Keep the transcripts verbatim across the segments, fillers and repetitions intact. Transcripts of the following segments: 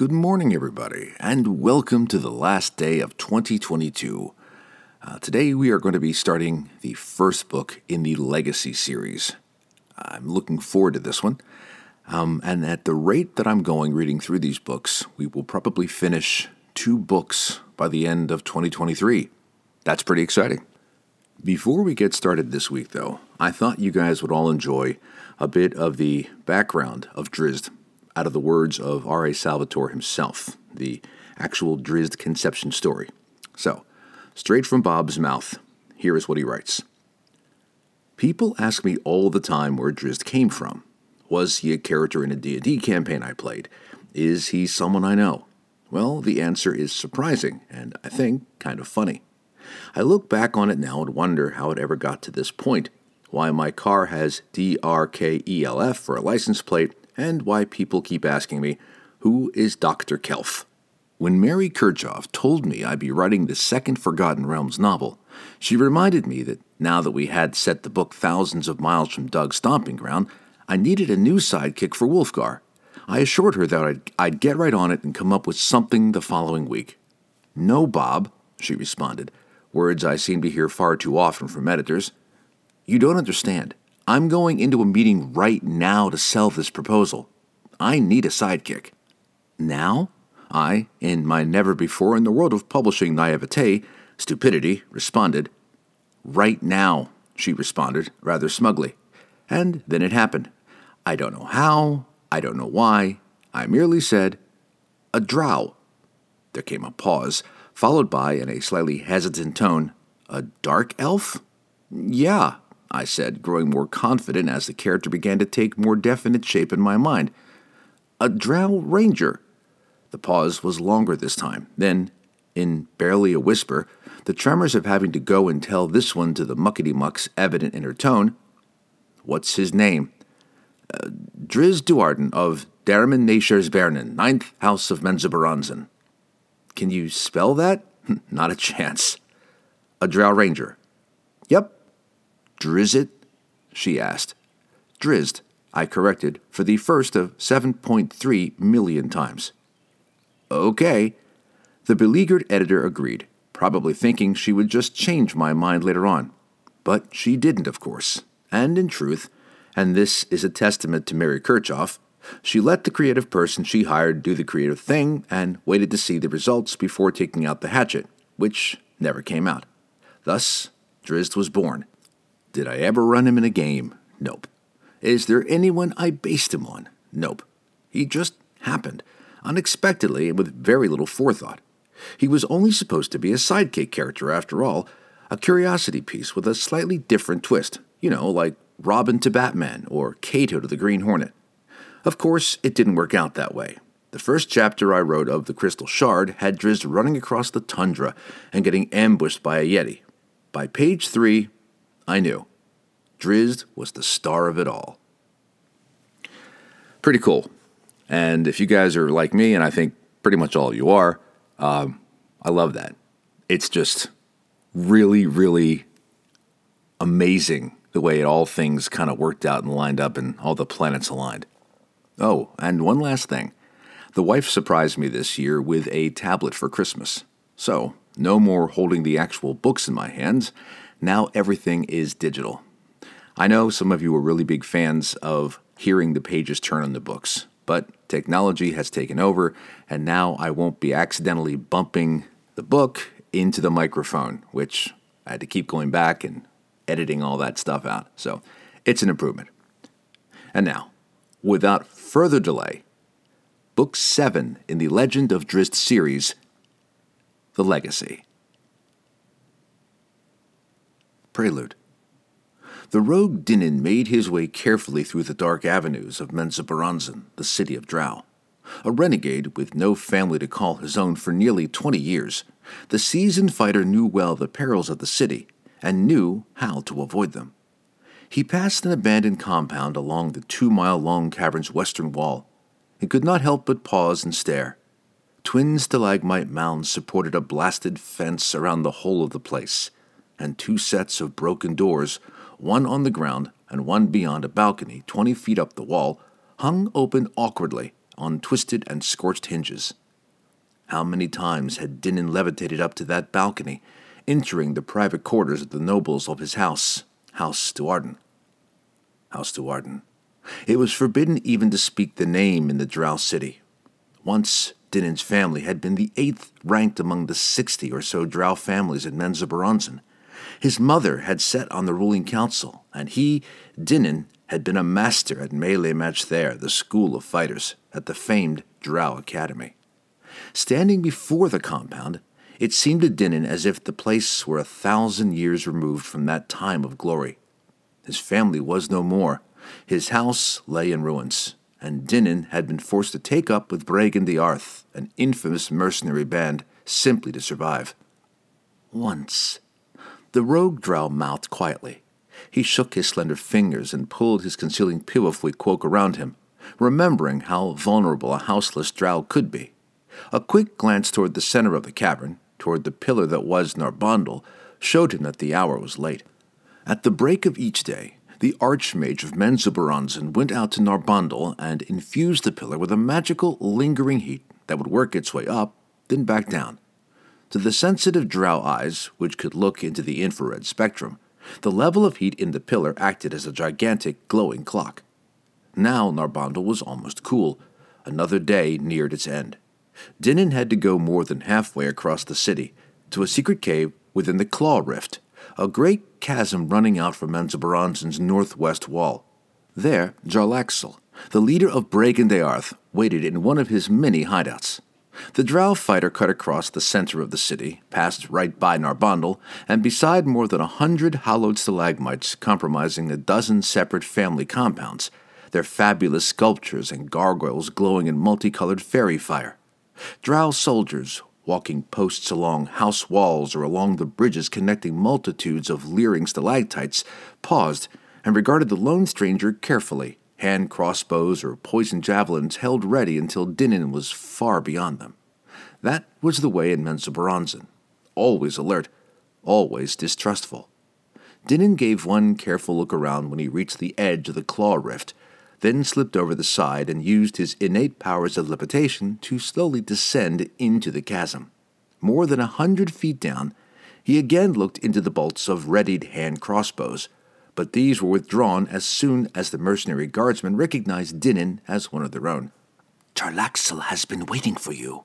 Good morning, everybody, and welcome to the last day of twenty twenty-two. Uh, today, we are going to be starting the first book in the Legacy series. I'm looking forward to this one, um, and at the rate that I'm going reading through these books, we will probably finish two books by the end of twenty twenty-three. That's pretty exciting. Before we get started this week, though, I thought you guys would all enjoy a bit of the background of Drizzt, out of the words of R A. Salvatore himself, the actual Drizzt conception story. So, straight from Bob's mouth, here is what he writes. People ask me all the time where Drizzt came from. Was he a character in a D and D campaign I played? Is he someone I know? Well, the answer is surprising, and I think kind of funny. I look back on it now and wonder how it ever got to this point, why my car has D R K E L F for a license plate, and why people keep asking me, who is Doctor Kelf? When Mary Kirchhoff told me I'd be writing the second Forgotten Realms novel, she reminded me that now that we had set the book thousands of miles from Doug's stomping ground, I needed a new sidekick for Wolfgar. I assured her that I'd, I'd get right on it and come up with something the following week. No, Bob, she responded, words I seem to hear far too often from editors. You don't understand. I'm going into a meeting right now to sell this proposal. I need a sidekick. Now? I, in my never-before-in-the-world of publishing naivete, stupidity, responded. Right now, she responded, rather smugly. And then it happened. I don't know how, I don't know why, I merely said, a drow. There came a pause, followed by, in a slightly hesitant tone, a dark elf? Yeah, I said, growing more confident as the character began to take more definite shape in my mind. A drow ranger. The pause was longer this time. Then, in barely a whisper, the tremors of having to go and tell this one to the muckety-mucks evident in her tone. What's his name? Uh, Drizzt Do'Arden of Daraman Nasher's Bernin, ninth house of Menzoberranzan. Can you spell that? Not a chance. A drow ranger. Yep. Drizzt? She asked. Drizzt, I corrected, for the first of seven point three million times. Okay. The beleaguered editor agreed, probably thinking she would just change my mind later on. But she didn't, of course. And in truth, and this is a testament to Mary Kirchhoff, she let the creative person she hired do the creative thing and waited to see the results before taking out the hatchet, which never came out. Thus, Drizzt was born. Did I ever run him in a game? Nope. Is there anyone I based him on? Nope. He just happened, unexpectedly and with very little forethought. He was only supposed to be a sidekick character, after all, a curiosity piece with a slightly different twist, you know, like Robin to Batman or Kato to the Green Hornet. Of course, it didn't work out that way. The first chapter I wrote of The Crystal Shard had Drizzt running across the tundra and getting ambushed by a Yeti. By page three, I knew. Drizzt was the star of it all. Pretty cool. And if you guys are like me, and I think pretty much all you are, um, I love that. It's just really, really amazing the way it all things kind of worked out and lined up and all the planets aligned. Oh, and one last thing. The wife surprised me this year with a tablet for Christmas. So, no more holding the actual books in my hands. Now everything is digital. I know some of you are really big fans of hearing the pages turn on the books, but technology has taken over, and now I won't be accidentally bumping the book into the microphone, which I had to keep going back and editing all that stuff out. So it's an improvement. And now, without further delay, Book seven in the Legend of Drizzt series, The Legacy. Prelude. The rogue Dinan made his way carefully through the dark avenues of Menzoberranzan, the city of Drow. A renegade with no family to call his own for nearly twenty years, the seasoned fighter knew well the perils of the city and knew how to avoid them. He passed an abandoned compound along the two-mile-long cavern's western wall and could not help but pause and stare. Twin stalagmite mounds supported a blasted fence around the whole of the place, and two sets of broken doors, one on the ground and one beyond a balcony twenty feet up the wall, hung open awkwardly on twisted and scorched hinges. How many times had Dinan levitated up to that balcony, entering the private quarters of the nobles of his house, House Stuarden? House Stuarden. It was forbidden even to speak the name in the Drow city. Once, Dinan's family had been the eighth ranked among the sixty or so Drow families in Menzoberranzan. His mother had sat on the ruling council, and he, Dinan, had been a master at melee match there, the school of fighters, at the famed Drow Academy. Standing before the compound, it seemed to Dinan as if the place were a thousand years removed from that time of glory. His family was no more. His house lay in ruins, and Dinan had been forced to take up with Bregan the Arth, an infamous mercenary band, simply to survive. Once. The rogue drow mouthed quietly. He shook his slender fingers and pulled his concealing Piwafui cloak around him, remembering how vulnerable a houseless drow could be. A quick glance toward the center of the cavern, toward the pillar that was Narbondel, showed him that the hour was late. At the break of each day, the Archmage of Menzoberranzan went out to Narbondel and infused the pillar with a magical, lingering heat that would work its way up, then back down. To the sensitive drow eyes, which could look into the infrared spectrum, the level of heat in the pillar acted as a gigantic, glowing clock. Now Narbondel was almost cool. Another day neared its end. Dinan had to go more than halfway across the city, to a secret cave within the Claw Rift, a great chasm running out from Menzoberranzan's northwest wall. There, Jarlaxle, the leader of Bregan the Arth, waited in one of his many hideouts. The drow fighter cut across the center of the city, passed right by Narbondel, and beside more than a hundred hollowed stalagmites comprising a dozen separate family compounds, their fabulous sculptures and gargoyles glowing in multicolored fairy fire. Drow soldiers, walking posts along house walls or along the bridges connecting multitudes of leering stalactites, paused and regarded the lone stranger carefully, hand crossbows or poison javelins held ready until Dinan was far beyond them. That was the way in Menzoberranzan, always alert, always distrustful. Dinan gave one careful look around when he reached the edge of the Claw Rift, then slipped over the side and used his innate powers of levitation to slowly descend into the chasm. More than a hundred feet down, he again looked into the bolts of readied hand crossbows, but these were withdrawn as soon as the mercenary guardsmen recognized Dinan as one of their own. "Jarlaxle has been waiting for you,"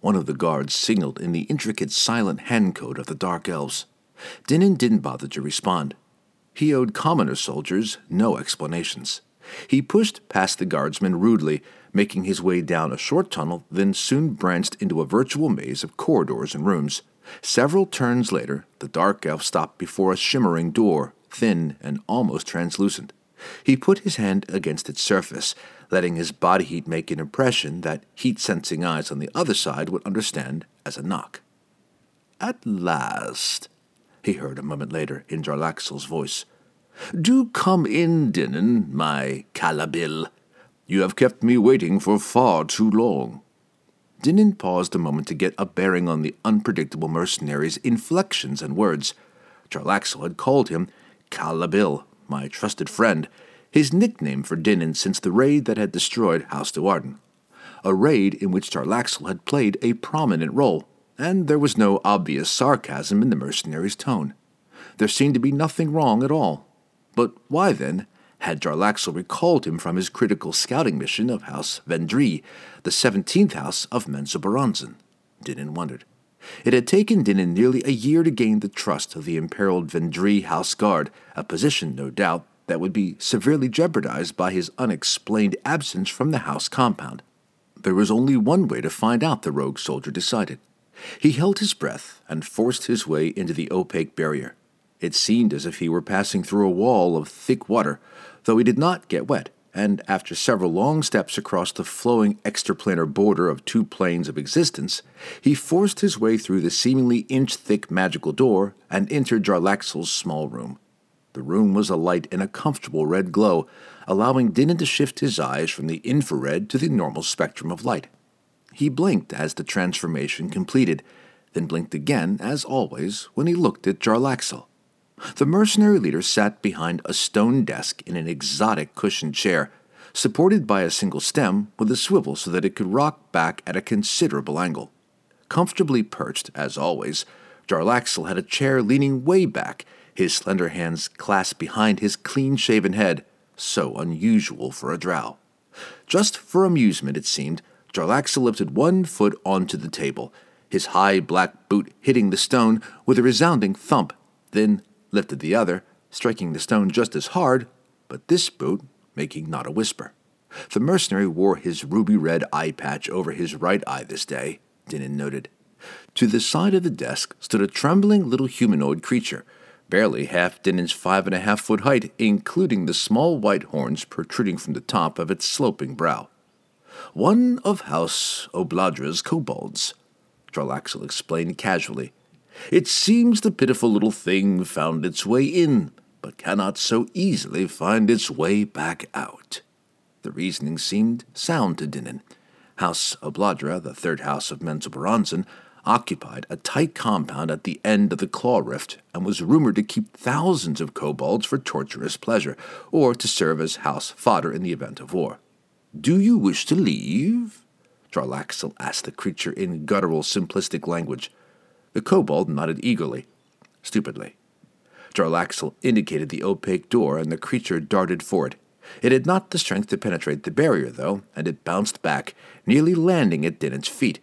one of the guards signaled in the intricate silent handcode of the Dark Elves. Dinan didn't bother to respond. He owed commoner soldiers no explanations. He pushed past the guardsmen rudely, making his way down a short tunnel, then soon branched into a virtual maze of corridors and rooms. Several turns later, the Dark Elf stopped before a shimmering door, thin and almost translucent. He put his hand against its surface, letting his body heat make an impression that heat-sensing eyes on the other side would understand as a knock. "At last," he heard a moment later in Jarlaxle's voice. "Do come in, Dinan, my Calabil. You have kept me waiting for far too long." Dinan paused a moment to get a bearing on the unpredictable mercenary's inflections and words. Jarlaxle had called him Calabil, my trusted friend, his nickname for Dinan since the raid that had destroyed House Stuarden, a raid in which Jarlaxle had played a prominent role, and there was no obvious sarcasm in the mercenary's tone. There seemed to be nothing wrong at all. But why, then, had Jarlaxle recalled him from his critical scouting mission of House Vendree, the seventeenth house of Menzoberranzan? Dinan wondered. It had taken Dinan nearly a year to gain the trust of the imperiled Vendree House Guard, a position, no doubt, that would be severely jeopardized by his unexplained absence from the house compound. There was only one way to find out, the rogue soldier decided. He held his breath and forced his way into the opaque barrier. It seemed as if he were passing through a wall of thick water, though he did not get wet, and after several long steps across the flowing extraplanar border of two planes of existence, he forced his way through the seemingly inch-thick magical door and entered Jarlaxle's small room. The room was alight in a comfortable red glow, allowing Dinan to shift his eyes from the infrared to the normal spectrum of light. He blinked as the transformation completed, then blinked again, as always, when he looked at Jarlaxle. The mercenary leader sat behind a stone desk in an exotic cushioned chair, supported by a single stem with a swivel so that it could rock back at a considerable angle. Comfortably perched, as always, Jarlaxle had a chair leaning way back, his slender hands clasped behind his clean-shaven head, so unusual for a drow. Just for amusement, it seemed, Jarlaxle lifted one foot onto the table, his high black boot hitting the stone with a resounding thump, then lifted the other, striking the stone just as hard, but this boot making not a whisper. The mercenary wore his ruby-red eye patch over his right eye this day, Dinan noted. To the side of the desk stood a trembling little humanoid creature, barely half Dinan's five-and-a-half-foot height, including the small white horns protruding from the top of its sloping brow. One of House Obladra's kobolds, Jarlaxle explained casually. It seems the pitiful little thing found its way in, but cannot so easily find its way back out. The reasoning seemed sound to Dinan. House Obladra, the third house of Menzoberranzan, occupied a tight compound at the end of the Claw Rift and was rumored to keep thousands of kobolds for torturous pleasure, or to serve as house fodder in the event of war. "Do you wish to leave?" Jarlaxle asked the creature in guttural, simplistic language. The kobold nodded eagerly, stupidly. Jarlaxle indicated the opaque door, and the creature darted for it. It had not the strength to penetrate the barrier, though, and it bounced back, nearly landing at Dinan's feet.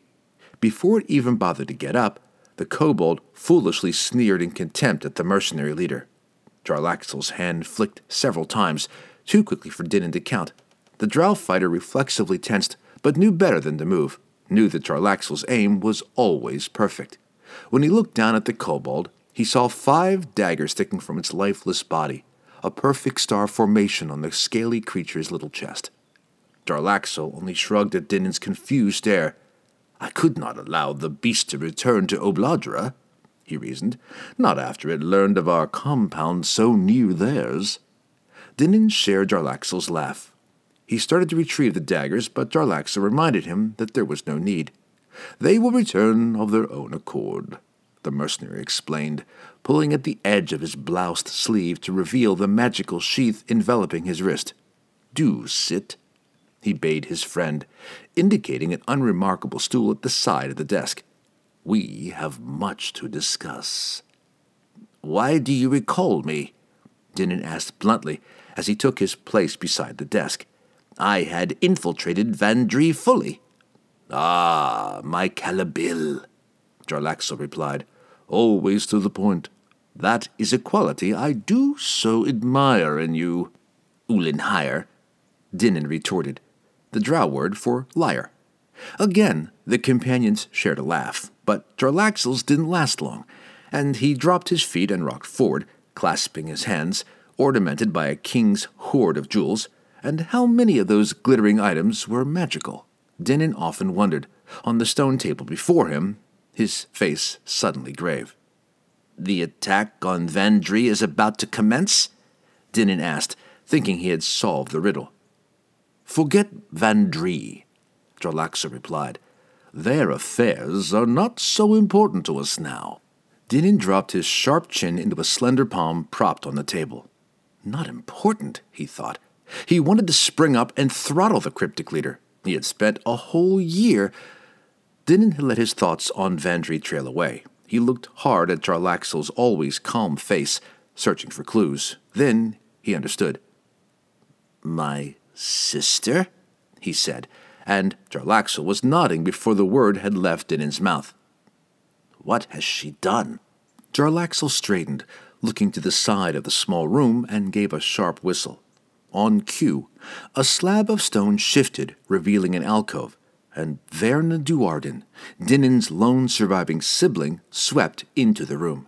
Before it even bothered to get up, the kobold foolishly sneered in contempt at the mercenary leader. Jarlaxle's hand flicked several times, too quickly for Dinan to count. The drow fighter reflexively tensed, but knew better than to move, knew that Jarlaxle's aim was always perfect. When he looked down at the kobold, he saw five daggers sticking from its lifeless body, a perfect star formation on the scaly creature's little chest. Jarlaxle only shrugged at Dinan's confused stare. "I could not allow the beast to return to Obladra," he reasoned, "not after it learned of our compound so near theirs." Dinan shared Jarlaxle's laugh. He started to retrieve the daggers, but Jarlaxle reminded him that there was no need. "They will return of their own accord," the mercenary explained, pulling at the edge of his bloused sleeve to reveal the magical sheath enveloping his wrist. "Do sit," he bade his friend, indicating an unremarkable stool at the side of the desk. "We have much to discuss." "Why do you recall me?" Dinan asked bluntly as he took his place beside the desk. "I had infiltrated Vandree fully." "Ah, my Calabil," Jarlaxle replied, "always to the point. That is a quality I do so admire in you." "Ulenhire," Dinan retorted, the drow word for liar. Again, the companions shared a laugh, but Jarlaxle's didn't last long, and he dropped his feet and rocked forward, clasping his hands, ornamented by a king's hoard of jewels, and how many of those glittering items were magical? Dinan often wondered. On the stone table before him, his face suddenly grave. "The attack on Vandree is about to commence?" Dinan asked, thinking he had solved the riddle. "Forget Vandree," Jarlaxle replied. "Their affairs are not so important to us now." Dinan dropped his sharp chin into a slender palm propped on the table. Not important, he thought. He wanted to spring up and throttle the cryptic leader. He had spent a whole year. Dinan had let his thoughts on Vandree trail away. He looked hard at Jarlaxle's always calm face, searching for clues. Then he understood. "My sister?" he said, and Jarlaxle was nodding before the word had left Dinan's mouth. "What has she done?" Jarlaxle straightened, looking to the side of the small room, and gave a sharp whistle. On cue, a slab of stone shifted, revealing an alcove, and Verna Duarden, Dinan's lone surviving sibling, swept into the room.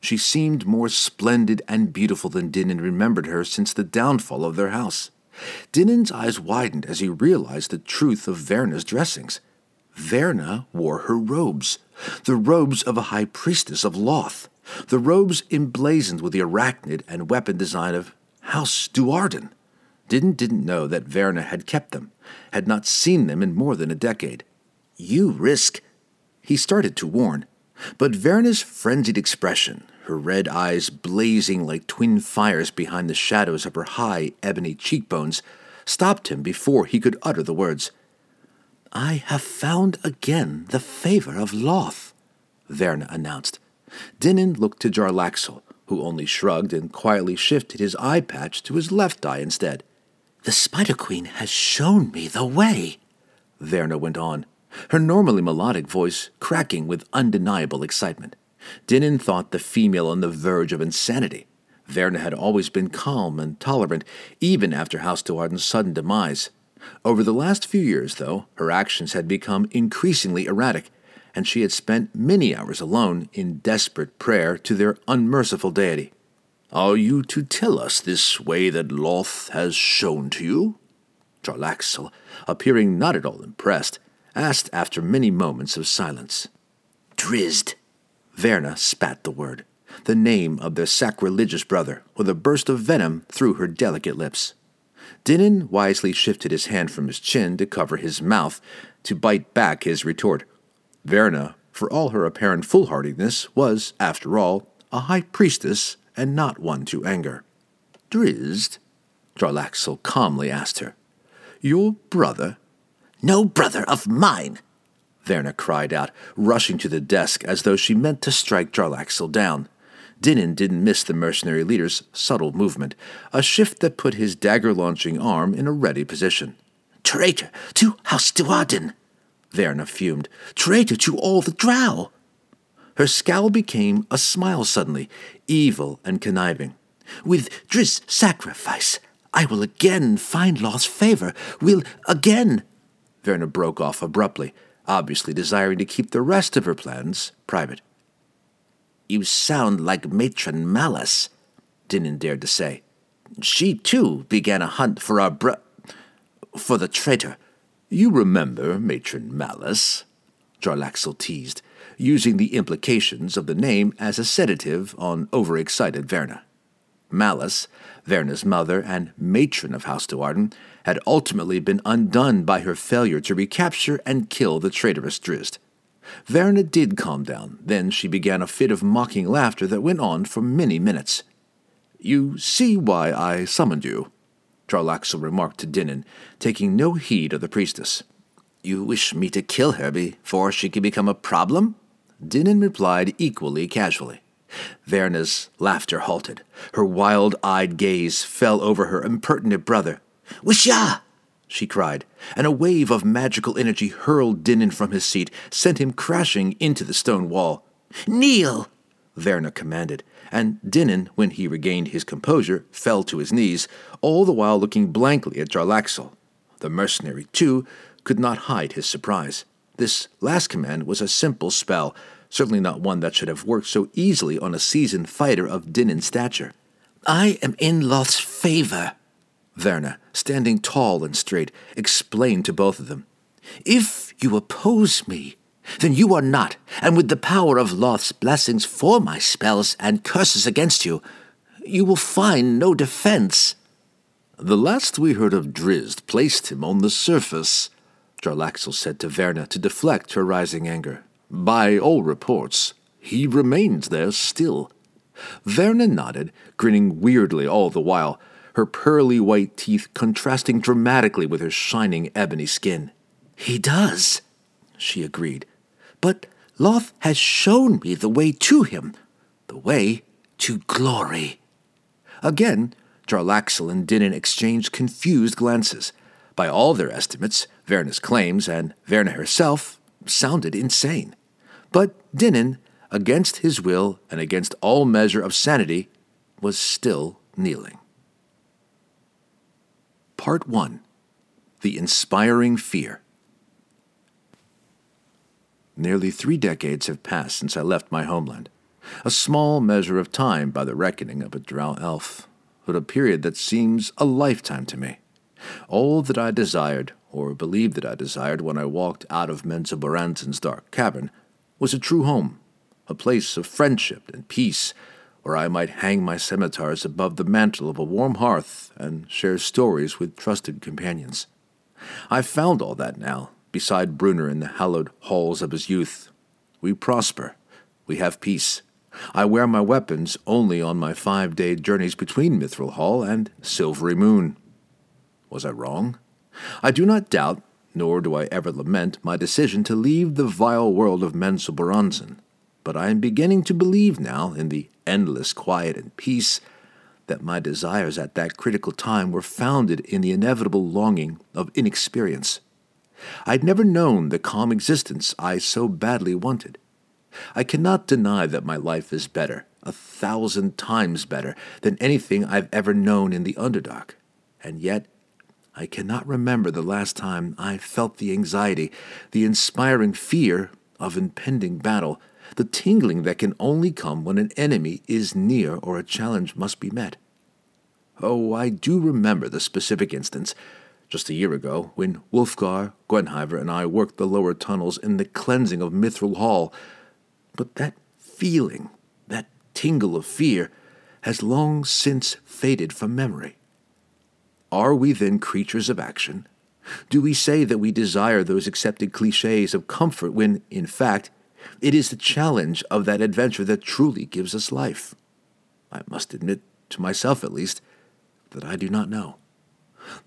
She seemed more splendid and beautiful than Dinan remembered her since the downfall of their house. Dinan's eyes widened as he realized the truth of Verna's dressings. Verna wore her robes, the robes of a high priestess of Loth, the robes emblazoned with the arachnid and weapon design of House Duarden. Dinan didn't know that Verna had kept them, had not seen them in more than a decade. "You risk—" he started to warn, but Verna's frenzied expression, her red eyes blazing like twin fires behind the shadows of her high, ebony cheekbones, stopped him before he could utter the words. "I have found again the favor of Loth," Verna announced. Dinan looked to Jarlaxle, who only shrugged and quietly shifted his eye patch to his left eye instead. "The Spider Queen has shown me the way," Verna went on, her normally melodic voice cracking with undeniable excitement. Dinan thought the female on the verge of insanity. Verna had always been calm and tolerant, even after House Doarden's sudden demise. Over the last few years, though, her actions had become increasingly erratic, and she had spent many hours alone in desperate prayer to their unmerciful deity. "Are you to tell us this way that Loth has shown to you?" Jarlaxle, appearing not at all impressed, asked after many moments of silence. "Drizzt." Verna spat the word, the name of their sacrilegious brother, with a burst of venom through her delicate lips. Dinan wisely shifted his hand from his chin to cover his mouth, to bite back his retort. Verna, for all her apparent foolhardiness, was, after all, a high priestess and not one to anger. "Drizzt?" Jarlaxle calmly asked her. "Your brother?" "No brother of mine!" Verna cried out, rushing to the desk as though she meant to strike Jarlaxle down. Dinan didn't miss the mercenary leader's subtle movement, a shift that put his dagger-launching arm in a ready position. "Traitor to House Doarden!" Verna fumed. "Traitor to all the drow!" Her scowl became a smile suddenly, evil and conniving. "With Drizzt's sacrifice, I will again find Loth's favor, will again—" Verna broke off abruptly, obviously desiring to keep the rest of her plans private. "You sound like Matron Malice," Dinan dared to say. "She, too, began a hunt for our bro... for the traitor." "You remember Matron Malice?" Jarlaxle teased, using the implications of the name as a sedative on overexcited Verna. Malice, Verna's mother and matron of House Doarden, had ultimately been undone by her failure to recapture and kill the traitorous Drizzt. Verna did calm down, then she began a fit of mocking laughter that went on for many minutes. "You see why I summoned you," Jarlaxle remarked to Dinan, taking no heed of the priestess. "You wish me to kill her before she can become a problem?" Dinan replied equally casually. Verna's laughter halted. Her wild-eyed gaze fell over her impertinent brother. "Wisha!" she cried, and a wave of magical energy hurled Dinan from his seat, sent him crashing into the stone wall. "Kneel!" Verna commanded, and Dinan, when he regained his composure, fell to his knees, all the while looking blankly at Jarlaxle. The mercenary, too, could not hide his surprise. This last command was a simple spell, certainly not one that should have worked so easily on a seasoned fighter of Dinan's stature. "I am in Loth's favor," Verna, standing tall and straight, explained to both of them. "If you oppose me, then you are not, and with the power of Loth's blessings for my spells and curses against you, you will find no defense." "The last we heard of Drizzt placed him on the surface," Jarlaxle said to Verna to deflect her rising anger. "By all reports, he remains there still." Verna nodded, grinning weirdly all the while, her pearly white teeth contrasting dramatically with her shining ebony skin. "He does," she agreed. "But Loth has shown me the way to him, the way to glory." Again, Jarlaxle and Dinan exchanged confused glances. By all their estimates, Verna's claims, and Verna herself, sounded insane. But Dinan, against his will and against all measure of sanity, was still kneeling. Part one. The Inspiring Fear. Nearly three decades have passed since I left my homeland, a small measure of time by the reckoning of a drow elf, but a period that seems a lifetime to me. All that I desired, or believed that I desired when I walked out of Mensa Baranton's dark cabin, was a true home, a place of friendship and peace, where I might hang my scimitars above the mantle of a warm hearth and share stories with trusted companions. I found all that now, beside Brunner in the hallowed halls of his youth. We prosper. We have peace. I wear my weapons only on my five-day journeys between Mithril Hall and Silvery Moon. Was I wrong? I do not doubt, nor do I ever lament, my decision to leave the vile world of Mensa Boranson, but I am beginning to believe now, in the endless quiet and peace, that my desires at that critical time were founded in the inevitable longing of inexperience. I had never known the calm existence I so badly wanted. I cannot deny that my life is better, a thousand times better, than anything I've ever known in the Underdark, and yet I cannot remember the last time I felt the anxiety, the inspiring fear of impending battle, the tingling that can only come when an enemy is near or a challenge must be met. Oh, I do remember the specific instance, just a year ago, when Wolfgar, Gwenhwyvar, and I worked the lower tunnels in the cleansing of Mithril Hall, but that feeling, that tingle of fear, has long since faded from memory. Are we then creatures of action? Do we say that we desire those accepted clichés of comfort when, in fact, it is the challenge of that adventure that truly gives us life? I must admit, to myself at least, that I do not know.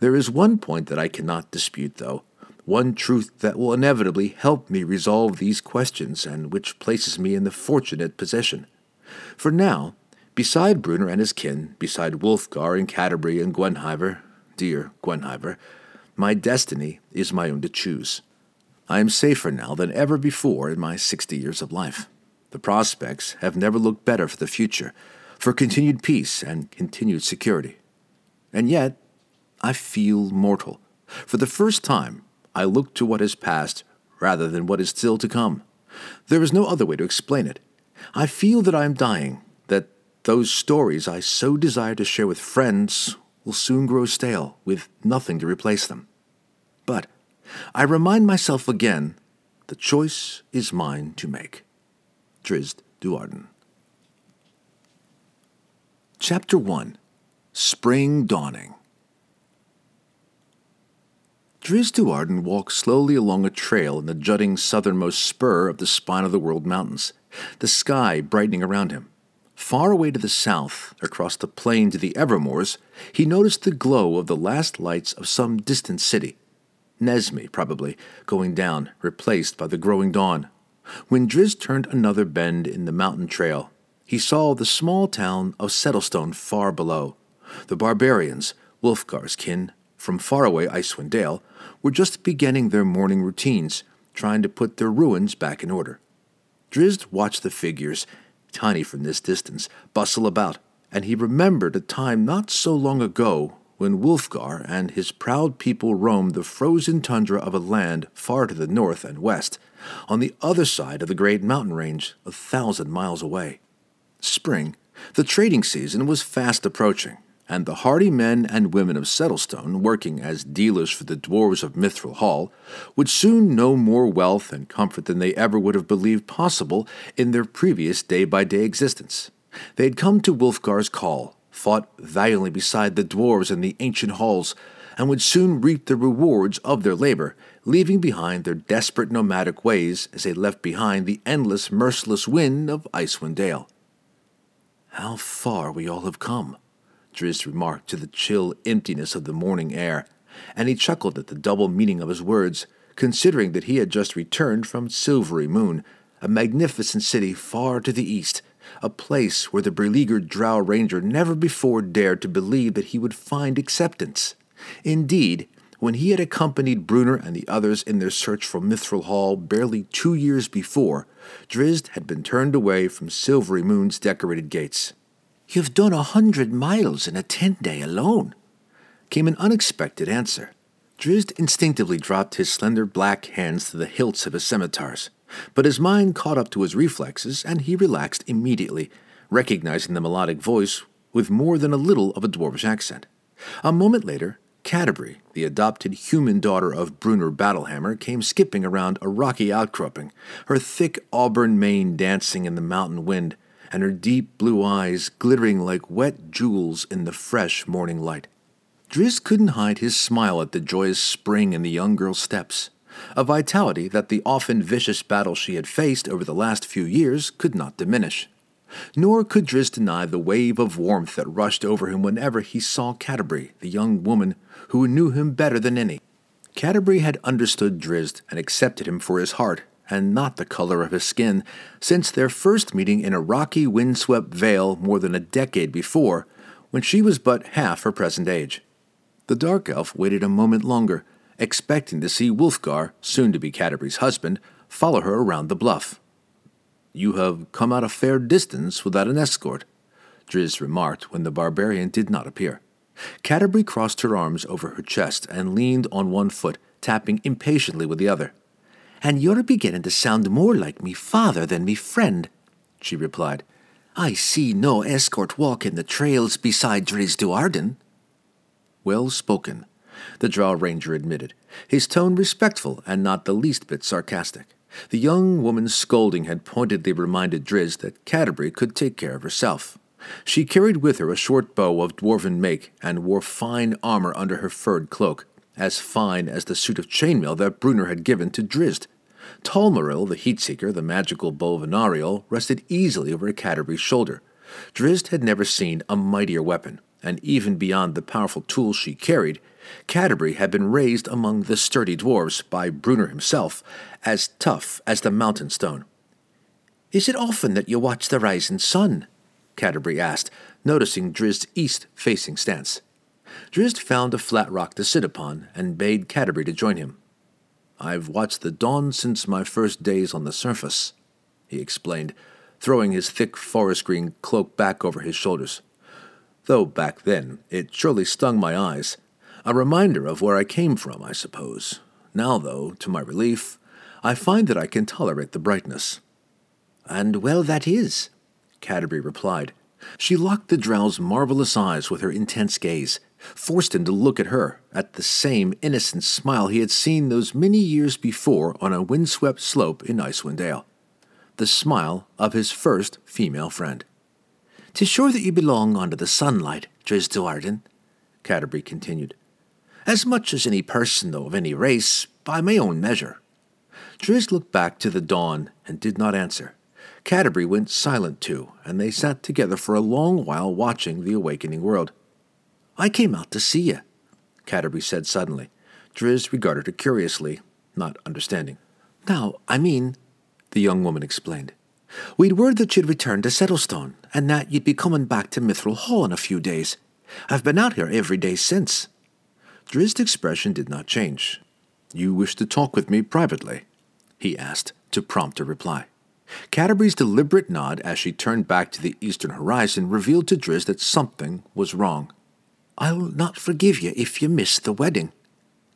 There is one point that I cannot dispute, though, one truth that will inevitably help me resolve these questions and which places me in the fortunate position. For now, beside Brunner and his kin, beside Wolfgar and Canterbury and Gwenhwyvar, dear Gwenhwyvar, my destiny is my own to choose. I am safer now than ever before in my sixty years of life. The prospects have never looked better for the future, for continued peace and continued security. And yet, I feel mortal. For the first time, I look to what is past rather than what is still to come. There is no other way to explain it. I feel that I am dying, that those stories I so desire to share with friends will soon grow stale, with nothing to replace them. But I remind myself again, the choice is mine to make. Drizzt Do'Urden. Chapter one. Spring Dawning. Drizzt Do'Urden walked slowly along a trail in the jutting southernmost spur of the spine of the World Mountains, the sky brightening around him. Far away to the south, across the plain to the Evermoors, he noticed the glow of the last lights of some distant city. Nesme, probably, going down, replaced by the growing dawn. When Drizzt turned another bend in the mountain trail, he saw the small town of Settlestone far below. The barbarians, Wolfgar's kin, from faraway Icewind Dale, were just beginning their morning routines, trying to put their ruins back in order. Drizzt watched the figures, tiny from this distance, bustle about, and he remembered a time not so long ago when Wolfgar and his proud people roamed the frozen tundra of a land far to the north and west, on the other side of the great mountain range, a thousand miles away. Spring, the trading season, was fast approaching, and the hardy men and women of Settlestone, working as dealers for the dwarves of Mithril Hall, would soon know more wealth and comfort than they ever would have believed possible in their previous day-by-day existence. They had come to Wolfgar's call, fought valiantly beside the dwarves in the ancient halls, and would soon reap the rewards of their labor, leaving behind their desperate nomadic ways as they left behind the endless, merciless wind of Icewind Dale. "How far we all have come," Drizzt remarked to the chill emptiness of the morning air, and he chuckled at the double meaning of his words, considering that he had just returned from Silvery Moon, a magnificent city far to the east, a place where the beleaguered Drow Ranger never before dared to believe that he would find acceptance. Indeed, when he had accompanied Brunner and the others in their search for Mithril Hall barely two years before, Drizzt had been turned away from Silvery Moon's decorated gates. "You've done a hundred miles in a ten-day alone," came an unexpected answer. Drizzt instinctively dropped his slender black hands to the hilts of his scimitars, but his mind caught up to his reflexes, and he relaxed immediately, recognizing the melodic voice with more than a little of a dwarvish accent. A moment later, Canterbury, the adopted human daughter of Brunner Battlehammer, came skipping around a rocky outcropping, her thick auburn mane dancing in the mountain wind, and her deep blue eyes glittering like wet jewels in the fresh morning light. Drizzt couldn't hide his smile at the joyous spring in the young girl's steps, a vitality that the often vicious battle she had faced over the last few years could not diminish. Nor could Driz deny the wave of warmth that rushed over him whenever he saw Canterbury, the young woman who knew him better than any. Canterbury had understood Driz and accepted him for his heart, and not the color of his skin, since their first meeting in a rocky, windswept vale more than a decade before, when she was but half her present age. The dark elf waited a moment longer, expecting to see Wulfgar, soon to be Canterbury's husband, follow her around the bluff. "You have come out a fair distance without an escort," Driz remarked when the barbarian did not appear. Canterbury crossed her arms over her chest and leaned on one foot, tapping impatiently with the other. "And you're beginning to sound more like me father than me friend," she replied. "I see no escort walking the trails beside Driz Duarden." "Well spoken," the Drow Ranger admitted, his tone respectful and not the least bit sarcastic. The young woman's scolding had pointedly reminded Driz that Canterbury could take care of herself. She carried with her a short bow of dwarven make and wore fine armor under her furred cloak, as fine as the suit of chainmail that Brunner had given to Drizzt. Tolmaril, the Heatseeker, the magical bow of Anariel, rested easily over Canterbury's shoulder. Drizzt had never seen a mightier weapon, and even beyond the powerful tools she carried, Canterbury had been raised among the sturdy dwarves by Brunner himself, as tough as the mountain stone. "Is it often that you watch the rising sun?" Canterbury asked, noticing Drizzt's east-facing stance. Drizzt found a flat rock to sit upon and bade Canterbury to join him. "I've watched the dawn since my first days on the surface," he explained, throwing his thick forest-green cloak back over his shoulders. "Though back then it surely stung my eyes. A reminder of where I came from, I suppose. Now, though, to my relief, I find that I can tolerate the brightness." "And well that is," Canterbury replied. She locked the drow's marvelous eyes with her intense gaze, forced him to look at her, at the same innocent smile he had seen those many years before on a windswept slope in Icewind Dale. The smile of his first female friend. "'Tis sure that you belong under the sunlight, Driz Duarden," Canterbury continued. "As much as any person, though, of any race, by my own measure." Driz looked back to the dawn and did not answer. Canterbury went silent, too, and they sat together for a long while watching the awakening world. "I came out to see you," Canterbury said suddenly. Driz regarded her curiously, not understanding. "Now, I mean," the young woman explained, "we'd word that you'd returned to Settlestone, and that you'd be coming back to Mithril Hall in a few days. I've been out here every day since." Drizzt's expression did not change. "You wish to talk with me privately?" he asked, to prompt a reply. Canterbury's deliberate nod as she turned back to the eastern horizon revealed to Driz that something was wrong. "I'll not forgive you if you miss the wedding,"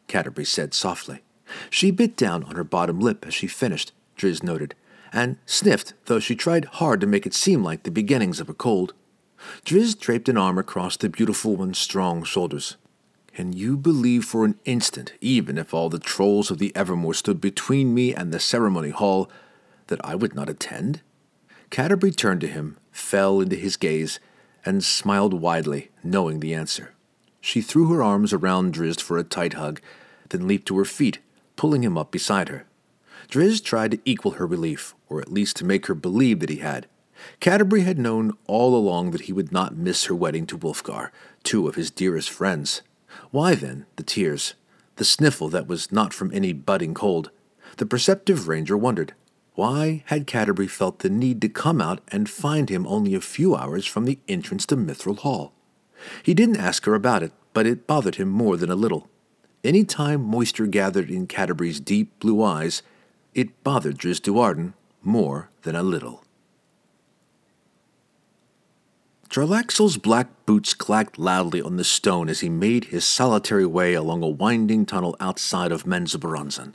Canterbury said softly. She bit down on her bottom lip as she finished, Driz noted, and sniffed, though she tried hard to make it seem like the beginnings of a cold. Driz draped an arm across the beautiful one's strong shoulders. "Can you believe for an instant, even if all the trolls of the Evermore stood between me and the ceremony hall, that I would not attend?" Canterbury turned to him, fell into his gaze, and smiled widely, knowing the answer. She threw her arms around Driz for a tight hug, then leaped to her feet, pulling him up beside her. Driz tried to equal her relief, or at least to make her believe that he had. Canterbury had known all along that he would not miss her wedding to Wulfgar, two of his dearest friends. Why, then, the tears? The sniffle that was not from any budding cold? The perceptive ranger wondered. Why had Canterbury felt the need to come out and find him only a few hours from the entrance to Mithril Hall? He didn't ask her about it, but it bothered him more than a little. Any time moisture gathered in Canterbury's deep blue eyes, it bothered Driz Duarden more than a little. Jarlaxle's black boots clacked loudly on the stone as he made his solitary way along a winding tunnel outside of Menzoberranzan.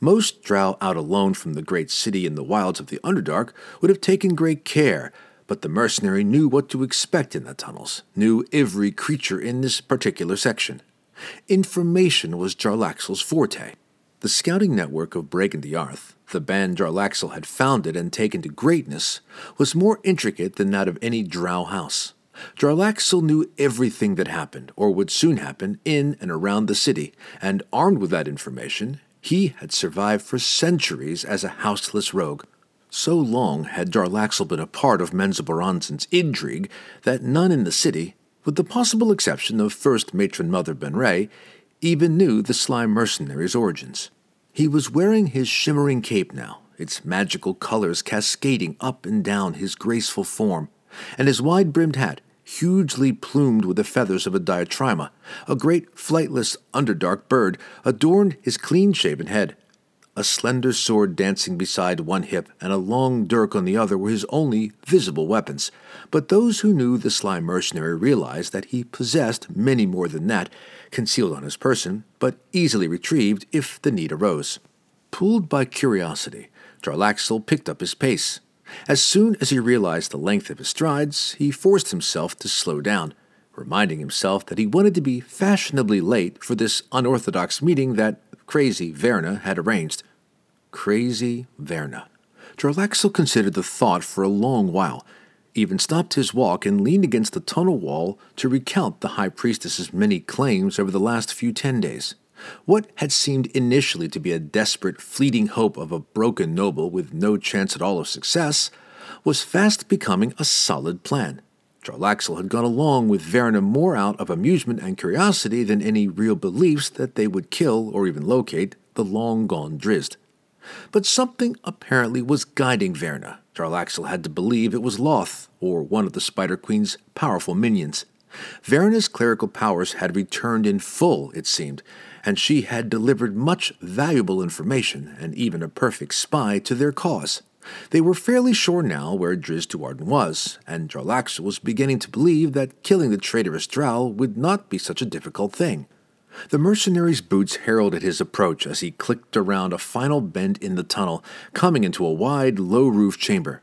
Most drow out alone from the great city in the wilds of the Underdark would have taken great care, but the mercenary knew what to expect in the tunnels, knew every creature in this particular section. Information was Jarlaxle's forte. The scouting network of Bregan Diarth, the band Jarlaxle had founded and taken to greatness, was more intricate than that of any drow house. Jarlaxle knew everything that happened, or would soon happen, in and around the city, and armed with that information, he had survived for centuries as a houseless rogue. So long had Jarlaxle been a part of Menzoberranzan's intrigue that none in the city, with the possible exception of First Matron Mother Benray, even knew the sly mercenary's origins. He was wearing his shimmering cape now, its magical colors cascading up and down his graceful form, and his wide-brimmed hat, hugely plumed with the feathers of a diatrima, a great flightless underdark bird, adorned his clean-shaven head. A slender sword dancing beside one hip and a long dirk on the other were his only visible weapons, but those who knew the sly mercenary realized that he possessed many more than that, concealed on his person, but easily retrieved if the need arose. Pulled by curiosity, Jarlaxle picked up his pace. As soon as he realized the length of his strides, he forced himself to slow down, reminding himself that he wanted to be fashionably late for this unorthodox meeting that Crazy Verna had arranged. Crazy Verna. Jarlaxle considered the thought for a long while, even stopped his walk and leaned against the tunnel wall to recount the High Priestess's many claims over the last few ten days. What had seemed initially to be a desperate, fleeting hope of a broken noble with no chance at all of success was fast becoming a solid plan. Jarlaxle had gone along with Verna more out of amusement and curiosity than any real beliefs that they would kill or even locate the long-gone Drizzt. But something apparently was guiding Verna. Jarlaxle had to believe it was Loth, or one of the Spider Queen's powerful minions. Verna's clerical powers had returned in full, it seemed, and she had delivered much valuable information and even a perfect spy to their cause. They were fairly sure now where Drizzt Do'Urden was, and Jarlaxle was beginning to believe that killing the traitorous drow would not be such a difficult thing. The mercenary's boots heralded his approach as he clicked around a final bend in the tunnel, coming into a wide, low-roofed chamber.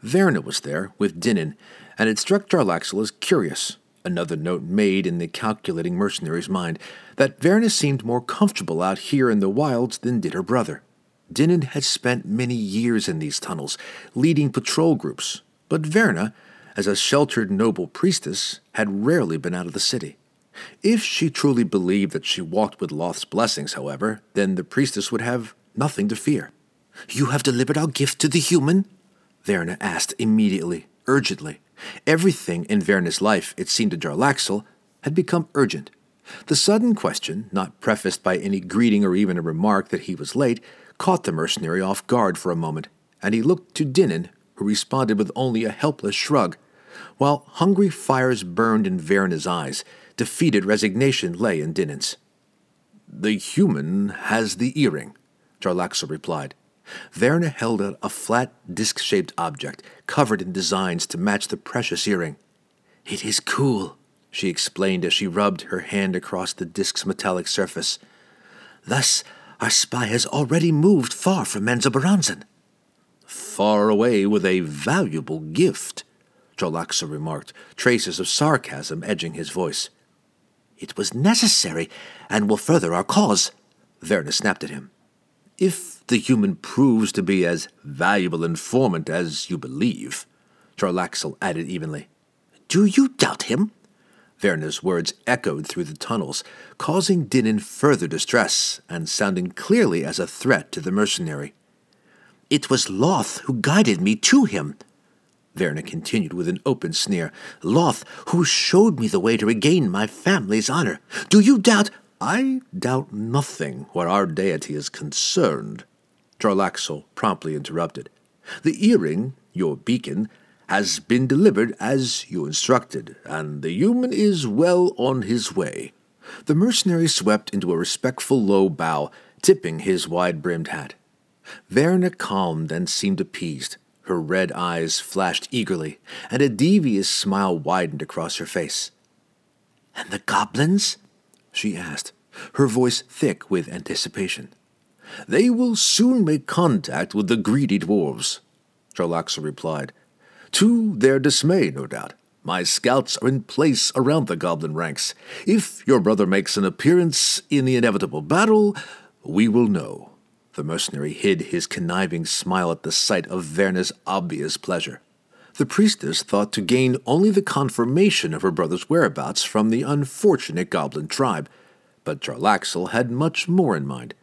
Verna was there, with Dinan, and it struck Jarlaxle as curious, another note made in the calculating mercenary's mind, that Verna seemed more comfortable out here in the wilds than did her brother. Dinan had spent many years in these tunnels, leading patrol groups, but Verna, as a sheltered noble priestess, had rarely been out of the city. If she truly believed that she walked with Loth's blessings, however, then the priestess would have nothing to fear. "You have delivered our gift to the human?" Verna asked immediately, urgently. Everything in Verna's life, it seemed to Jarlaxle, had become urgent. The sudden question, not prefaced by any greeting or even a remark that he was late, caught the mercenary off guard for a moment, and he looked to Dinan, who responded with only a helpless shrug. While hungry fires burned in Verna's eyes, defeated resignation lay in Dinan's. "The human has the earring," Jarlaxle replied. Verna held out a flat, disc-shaped object, covered in designs to match the precious earring. "It is cool," she explained as she rubbed her hand across the disc's metallic surface. "Thus, our spy has already moved far from Menzoberranzan." "Far away with a valuable gift," Jarlaxle remarked, traces of sarcasm edging his voice. "It was necessary, and will further our cause," Verna snapped at him. "If the human proves to be as valuable informant as you believe," Jarlaxle added evenly. "Do you doubt him?" Verna's words echoed through the tunnels, causing Dinan further distress and sounding clearly as a threat to the mercenary. "It was Loth who guided me to him," Verna continued with an open sneer. "Loth, who showed me the way to regain my family's honor. Do you doubt—" "I doubt nothing where our deity is concerned," Jarlaxle promptly interrupted. "The earring, your beacon, has been delivered as you instructed, and the human is well on his way." The mercenary swept into a respectful low bow, tipping his wide-brimmed hat. Verna calmed and seemed appeased. Her red eyes flashed eagerly, and a devious smile widened across her face. "And the goblins?" she asked, her voice thick with anticipation. "They will soon make contact with the greedy dwarves," Jarlaxle replied. "To their dismay, no doubt. My scouts are in place around the goblin ranks. If your brother makes an appearance in the inevitable battle, we will know." The mercenary hid his conniving smile at the sight of Verna's obvious pleasure. The priestess thought to gain only the confirmation of her brother's whereabouts from the unfortunate goblin tribe, but Jarlaxle had much more in mind.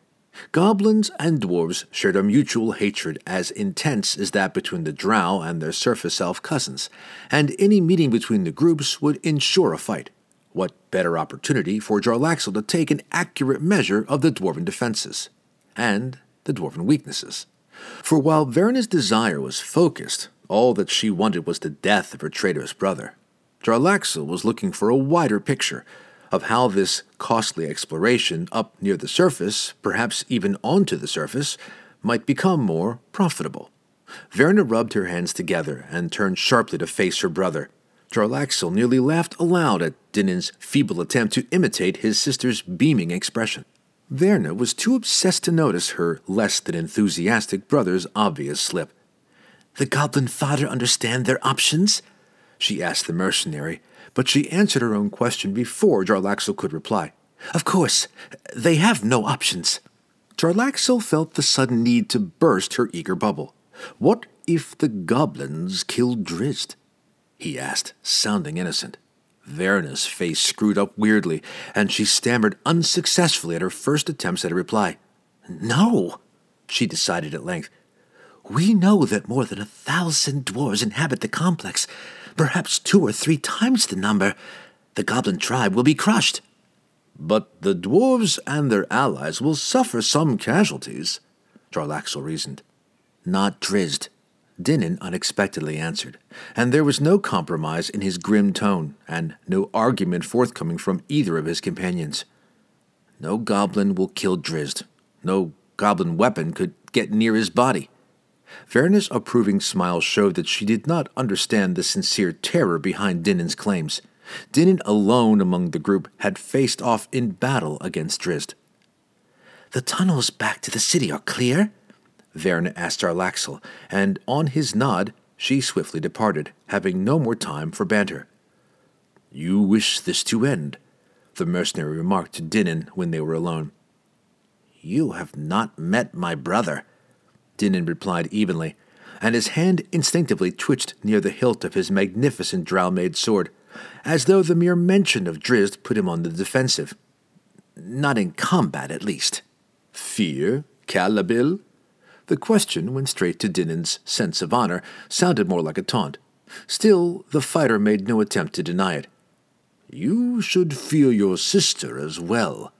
Goblins and dwarves shared a mutual hatred as intense as that between the drow and their surface elf cousins, and any meeting between the groups would ensure a fight. What better opportunity for Jarlaxle to take an accurate measure of the dwarven defenses and the dwarven weaknesses? For while Verna's desire was focused, all that she wanted was the death of her traitorous brother. Jarlaxle was looking for a wider picture of how this costly exploration up near the surface, perhaps even onto the surface, might become more profitable. Verna rubbed her hands together and turned sharply to face her brother. Jarlaxle nearly laughed aloud at Dinan's feeble attempt to imitate his sister's beaming expression. Verna was too obsessed to notice her less than enthusiastic brother's obvious slip. "The Goblin Father understand their options?" she asked the mercenary, but she answered her own question before Jarlaxle could reply. "Of course, they have no options." Jarlaxle felt the sudden need to burst her eager bubble. "What if the goblins killed Drizzt?" he asked, sounding innocent. Verna's face screwed up weirdly, and she stammered unsuccessfully at her first attempts at a reply. "No," she decided at length. "We know that more than a thousand dwarves inhabit the complex, perhaps two or three times the number. The goblin tribe will be crushed." "But the dwarves and their allies will suffer some casualties," Jarlaxle reasoned. "Not Drizzt," Dinan unexpectedly answered, and there was no compromise in his grim tone, and no argument forthcoming from either of his companions. "No goblin will kill Drizzt. No goblin weapon could get near his body." Verna's approving smile showed that she did not understand the sincere terror behind Dinan's claims. Dinan alone among the group had faced off in battle against Drizzt. "The tunnels back to the city are clear?" Verna asked Jarlaxle, and on his nod, she swiftly departed, having no more time for banter. "You wish this to end," the mercenary remarked to Dinan when they were alone. "You have not met my brother," Dinan replied evenly, and his hand instinctively twitched near the hilt of his magnificent drow-made sword, as though the mere mention of Drizzt put him on the defensive. "Not in combat, at least." "Fear, Calabil?" The question went straight to Dinan's sense of honor, sounded more like a taunt. Still, the fighter made no attempt to deny it. "You should fear your sister as well,"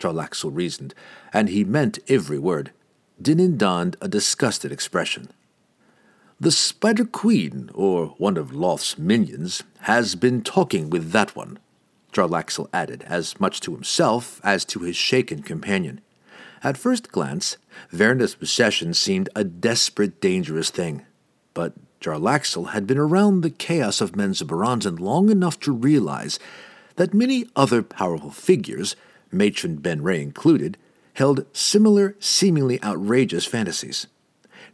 Jarlaxle reasoned, and he meant every word. Dinan donned a disgusted expression. "The Spider Queen, or one of Loth's minions, has been talking with that one," Jarlaxle added, as much to himself as to his shaken companion. At first glance, Verna's possession seemed a desperate, dangerous thing, but Jarlaxle had been around the chaos of Menzoberranzan long enough to realize that many other powerful figures, Matron Ben Ray included, held similar, seemingly outrageous fantasies.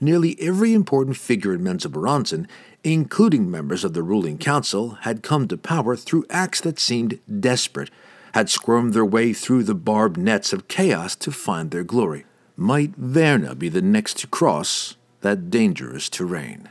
Nearly every important figure in Menzoberranzan, including members of the ruling council, had come to power through acts that seemed desperate, had squirmed their way through the barbed nets of chaos to find their glory. Might Verna be the next to cross that dangerous terrain?